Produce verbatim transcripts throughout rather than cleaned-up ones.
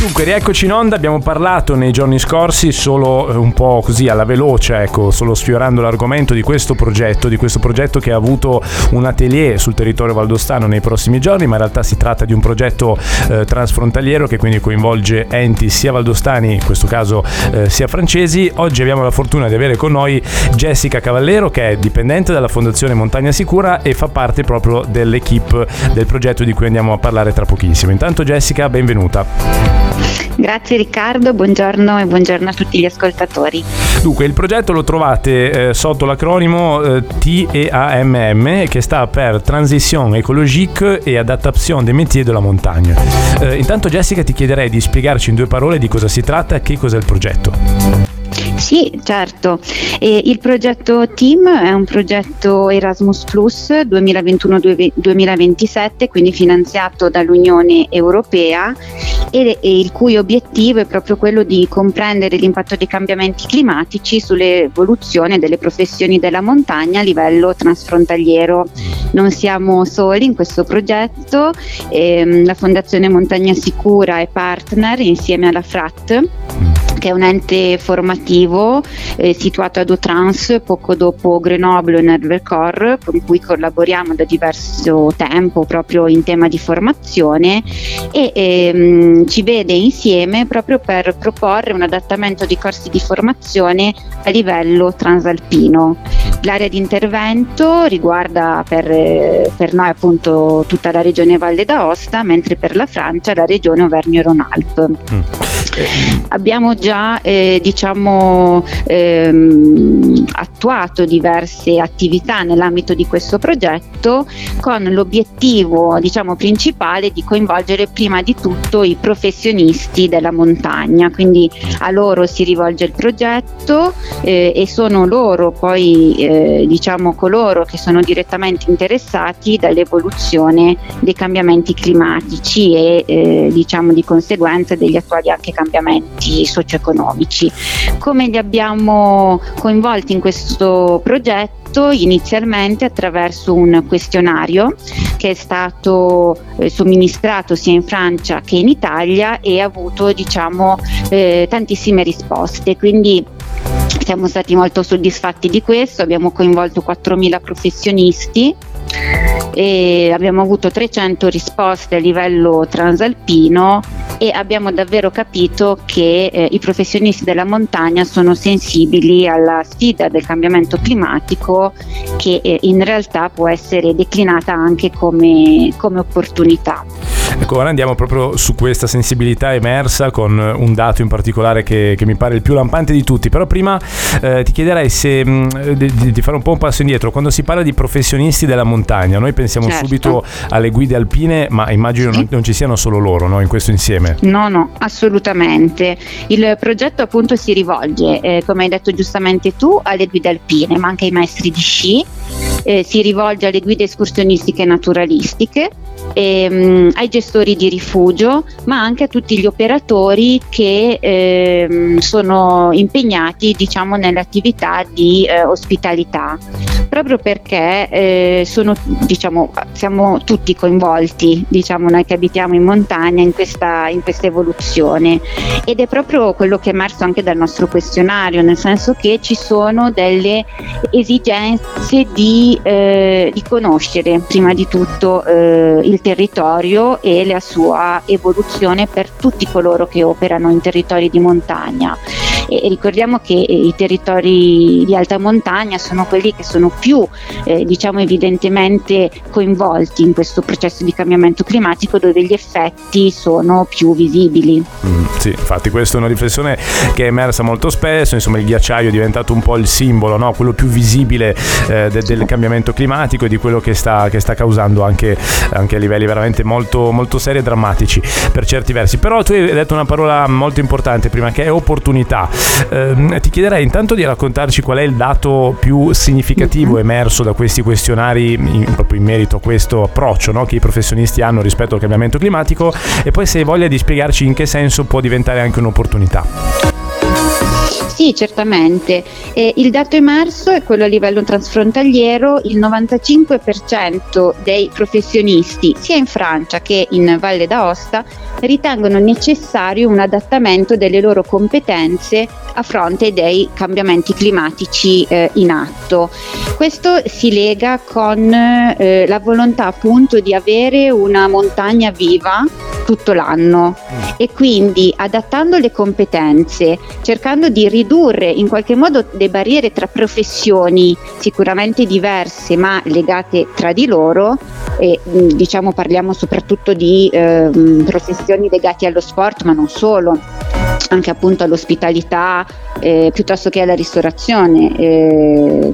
Dunque, rieccoci in onda. Abbiamo parlato nei giorni scorsi solo un po' così alla veloce, ecco, solo sfiorando l'argomento di questo progetto, di questo progetto che ha avuto un atelier sul territorio valdostano nei prossimi giorni, ma in realtà si tratta di un progetto eh, transfrontaliero che quindi coinvolge enti sia valdostani, in questo caso eh, sia francesi. Oggi abbiamo la fortuna di avere con noi Jessica Cavallero, che è dipendente dalla Fondazione Montagna Sicura e fa parte proprio dell'equipe del progetto di cui andiamo a parlare tra pochissimo. Intanto Jessica, benvenuta. Grazie Riccardo, buongiorno e buongiorno a tutti gli ascoltatori. Dunque, il progetto lo trovate eh, sotto l'acronimo eh, T E A M M, che sta per Transition écologique et adaptation des métiers de la montagne. Eh, intanto Jessica, ti chiederei di spiegarci in due parole di cosa si tratta e che cos'è il progetto. Sì, certo. E il progetto TEAMM è un progetto Erasmus Plus duemilaventuno duemilaventisette, quindi finanziato dall'Unione Europea, e il cui obiettivo è proprio quello di comprendere l'impatto dei cambiamenti climatici sull'evoluzione delle professioni della montagna a livello transfrontaliero. Non siamo soli in questo progetto, ehm, la Fondazione Montagna Sicura è partner insieme alla Frat, che è un ente formativo eh, situato ad Autrans, poco dopo Grenoble nel Vercors, con cui collaboriamo da diverso tempo proprio in tema di formazione, e ehm, ci vede insieme proprio per proporre un adattamento di corsi di formazione a livello transalpino. L'area di intervento riguarda per, eh, per noi appunto tutta la regione Valle d'Aosta, mentre per la Francia la regione Auvergne-Rhône-Alpes. Mm. Abbiamo già eh, diciamo ehm, attuato diverse attività nell'ambito di questo progetto, con l'obiettivo diciamo principale di coinvolgere prima di tutto i professionisti della montagna, quindi a loro si rivolge il progetto eh, e sono loro poi eh, diciamo coloro che sono direttamente interessati dall'evoluzione dei cambiamenti climatici e eh, diciamo di conseguenza degli attuali anche cambiamenti socio-economici. Come li abbiamo coinvolti in questo progetto? Inizialmente attraverso un questionario che è stato eh, somministrato sia in Francia che in Italia e ha avuto diciamo eh, tantissime risposte, quindi siamo stati molto soddisfatti di questo. Abbiamo coinvolto quattromila professionisti e abbiamo avuto trecento risposte a livello transalpino e abbiamo davvero capito che eh, i professionisti della montagna sono sensibili alla sfida del cambiamento climatico, che eh, in realtà può essere declinata anche come, come opportunità. Ecco, ora andiamo proprio su questa sensibilità emersa con un dato in particolare che, che mi pare il più lampante di tutti, però prima eh, ti chiederei se, mh, di, di fare un po' un passo indietro. Quando si parla di professionisti della montagna, noi pensiamo certo. subito alle guide alpine, ma immagino sì. non, non ci siano solo loro, no, in questo insieme. No, no, assolutamente. Il progetto appunto si rivolge, eh, come hai detto giustamente tu, alle guide alpine, ma anche ai maestri di sci, eh, si rivolge alle guide escursionistiche naturalistiche, ehm, ai gestori di rifugio, ma anche a tutti gli operatori che ehm, sono impegnati diciamo nell'attività di eh, ospitalità, proprio perché eh, sono diciamo siamo tutti coinvolti, diciamo noi che abitiamo in montagna, in questa in questa evoluzione, ed è proprio quello che è emerso anche dal nostro questionario, nel senso che ci sono delle esigenze di, eh, di conoscere prima di tutto eh, il territorio e la sua evoluzione per tutti coloro che operano in territori di montagna. E ricordiamo che i territori di alta montagna sono quelli che sono più eh, diciamo evidentemente coinvolti in questo processo di cambiamento climatico, dove gli effetti sono più visibili. Mm, sì, infatti questa è una riflessione che è emersa molto spesso, insomma il ghiacciaio è diventato un po' il simbolo, no? Quello più visibile eh, de- del cambiamento climatico e di quello che sta, che sta causando anche, anche a livelli veramente molto, molto seri e drammatici per certi versi. Però tu hai detto una parola molto importante prima, che è opportunità. Eh, ti chiederei intanto di raccontarci qual è il dato più significativo emerso da questi questionari in, proprio in merito a questo approccio, no, che i professionisti hanno rispetto al cambiamento climatico, e poi se hai voglia di spiegarci in che senso può diventare anche un'opportunità. Sì, certamente. Eh, il dato emerso è quello a livello transfrontaliero: il novantacinque per cento dei professionisti, sia in Francia che in Valle d'Aosta, ritengono necessario un adattamento delle loro competenze a fronte dei cambiamenti climatici eh, in atto. Questo si lega con eh, la volontà appunto di avere una montagna viva tutto l'anno e quindi adattando le competenze, cercando di ridurre in qualche modo le barriere tra professioni sicuramente diverse ma legate tra di loro, e diciamo parliamo soprattutto di eh, professioni legate allo sport ma non solo, anche appunto all'ospitalità eh, piuttosto che alla ristorazione. Eh,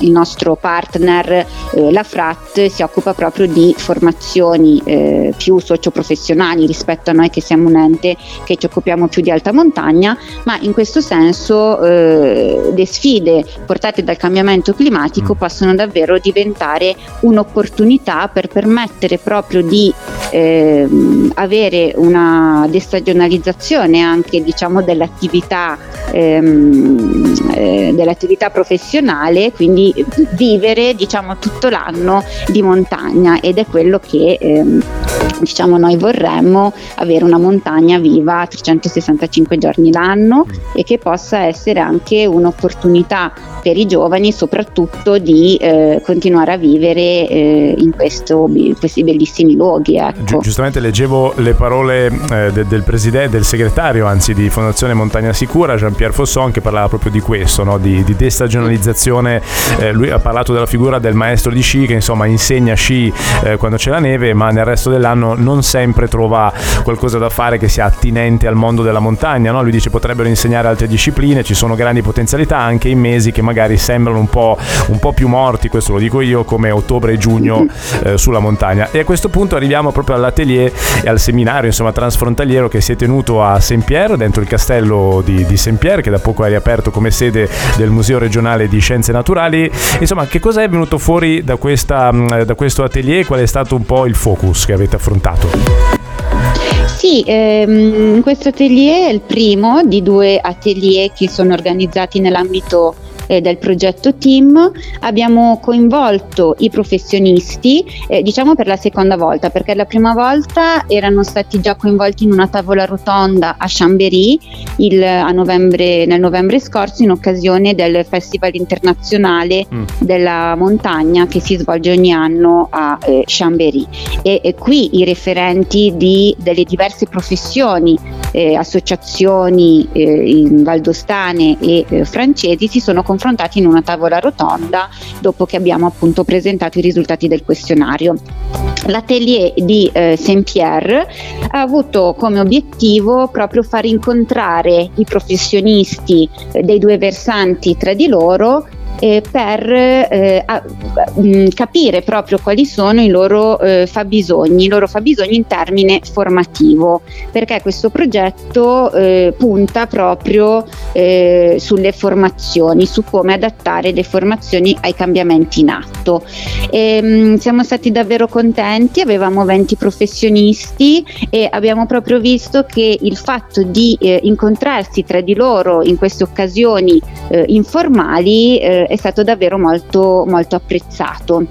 il nostro partner eh, la Frat si occupa proprio di formazioni eh, più socioprofessionali rispetto a noi che siamo un ente che ci occupiamo più di alta montagna, ma in questo senso eh, le sfide portate dal cambiamento climatico possono davvero diventare un'opportunità per permettere proprio di eh, avere una destagionalizzazione anche diciamo dell'attività ehm, eh, dell'attività professionale, quindi vivere diciamo tutto l'anno di montagna, ed è quello che ehm, diciamo noi vorremmo, avere una montagna viva trecentosessantacinque giorni l'anno e che possa essere anche un'opportunità per i giovani soprattutto di eh, continuare a vivere eh, in, questo, in questi bellissimi luoghi, ecco. Giustamente leggevo le parole eh, de- del presidente, del segretario anzi di Fondazione Montagna Sicura, Jean-Pierre Fosson, che parlava proprio di questo, no? di, di destagionalizzazione. Eh, lui ha parlato della figura del maestro di sci che insomma insegna sci eh, quando c'è la neve, ma nel resto dell'anno non sempre trova qualcosa da fare che sia attinente al mondo della montagna, no? Lui dice potrebbero insegnare altre discipline, ci sono grandi potenzialità anche in mesi che magari sembrano un po', un po' più morti, questo lo dico io, come ottobre e giugno eh, sulla montagna. E a questo punto arriviamo proprio all'atelier e al seminario insomma transfrontaliero che si è tenuto a Saint-Pierre, dentro il castello di, di Saint-Pierre, che da poco è riaperto come sede del Museo Regionale di Scienze Naturali. Insomma, che cosa è venuto fuori da, questa, da questo atelier? Qual è stato un po' il focus che avete affrontato? Sì, ehm, questo atelier è il primo di due atelier che sono organizzati nell'ambito del progetto TEAMM. Abbiamo coinvolto i professionisti eh, diciamo per la seconda volta, perché la prima volta erano stati già coinvolti in una tavola rotonda a Chambéry il, a novembre, nel novembre scorso, in occasione del Festival Internazionale mm. della Montagna che si svolge ogni anno a eh, Chambéry, e, e qui i referenti di, delle diverse professioni, eh, associazioni eh, valdostane e eh, francesi si sono confrontati confrontati in una tavola rotonda dopo che abbiamo appunto presentato i risultati del questionario. L'atelier di eh, Saint-Pierre ha avuto come obiettivo proprio far incontrare i professionisti eh, dei due versanti tra di loro eh, per eh, a, mh, capire proprio quali sono i loro eh, fabbisogni, i loro fabbisogni in termine formativo, perché questo progetto eh, punta proprio eh, sulle formazioni, su come adattare le formazioni ai cambiamenti in atto. E, mh, siamo stati davvero contenti, avevamo venti professionisti e abbiamo proprio visto che il fatto di eh, incontrarsi tra di loro in queste occasioni eh, informali eh, è stato davvero molto, molto apprezzato.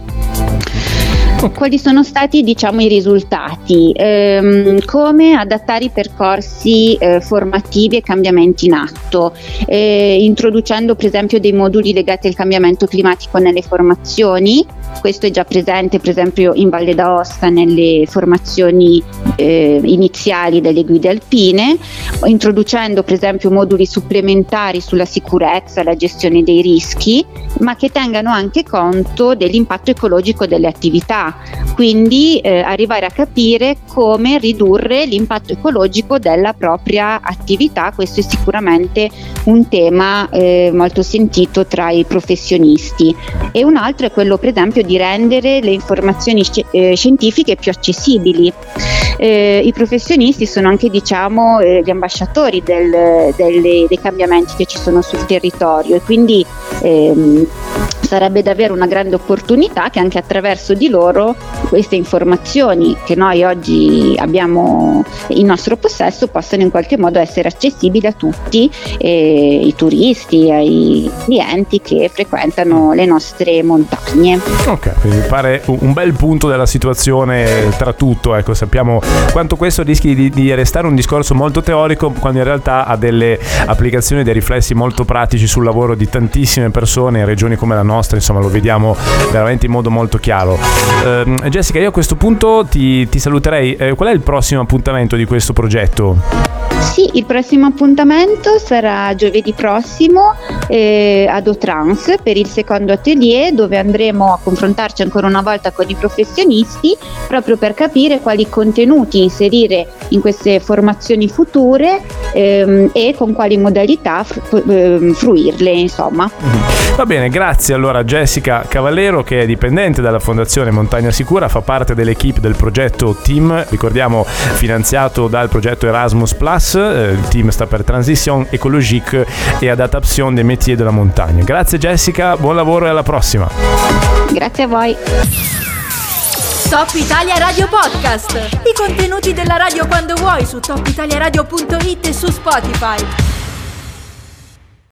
Quali sono stati diciamo i risultati? Ehm, come adattare i percorsi eh, formativi ai cambiamenti in atto, eh, introducendo per esempio dei moduli legati al cambiamento climatico nelle formazioni. Questo è già presente per esempio in Valle d'Aosta nelle formazioni eh, iniziali delle guide alpine, introducendo per esempio moduli supplementari sulla sicurezza, la gestione dei rischi, ma che tengano anche conto dell'impatto ecologico delle attività, quindi eh, arrivare a capire come ridurre l'impatto ecologico della propria attività. Questo è sicuramente un tema eh, molto sentito tra i professionisti. E un altro è quello per esempio di rendere le informazioni eh, scientifiche più accessibili. Eh, i professionisti sono anche diciamo eh, gli ambasciatori del, delle, dei cambiamenti che ci sono sul territorio, e quindi ehm, sarebbe davvero una grande opportunità che anche attraverso di loro queste informazioni che noi oggi abbiamo in nostro possesso possano in qualche modo essere accessibili a tutti eh, i turisti, ai clienti che frequentano le nostre montagne. Ok, quindi mi pare un bel punto della situazione tra tutto, ecco, sappiamo quanto questo rischi di, di restare un discorso molto teorico quando in realtà ha delle applicazioni, dei riflessi molto pratici sul lavoro di tantissime persone in regioni come la nostra, insomma lo vediamo veramente in modo molto chiaro. eh, Jessica, io a questo punto ti, ti saluterei. eh, qual è il prossimo appuntamento di questo progetto? Sì, il prossimo appuntamento sarà giovedì prossimo eh, ad Autrans per il secondo atelier, dove andremo a confrontarci ancora una volta con i professionisti proprio per capire quali contenuti inserire in queste formazioni future ehm, e con quali modalità fr- fruirle, insomma. Va bene, grazie allora Jessica Cavallero, che è dipendente dalla Fondazione Montagna Sicura, fa parte dell'equipe del progetto TEAMM, ricordiamo finanziato dal progetto Erasmus Plus. Il team sta per Transition Écologique e Adaptation des Métiers de la Montagne. Grazie Jessica, buon lavoro e alla prossima. Grazie a voi. Top Italia Radio Podcast. I contenuti della radio quando vuoi su top italia radio punto it e su Spotify.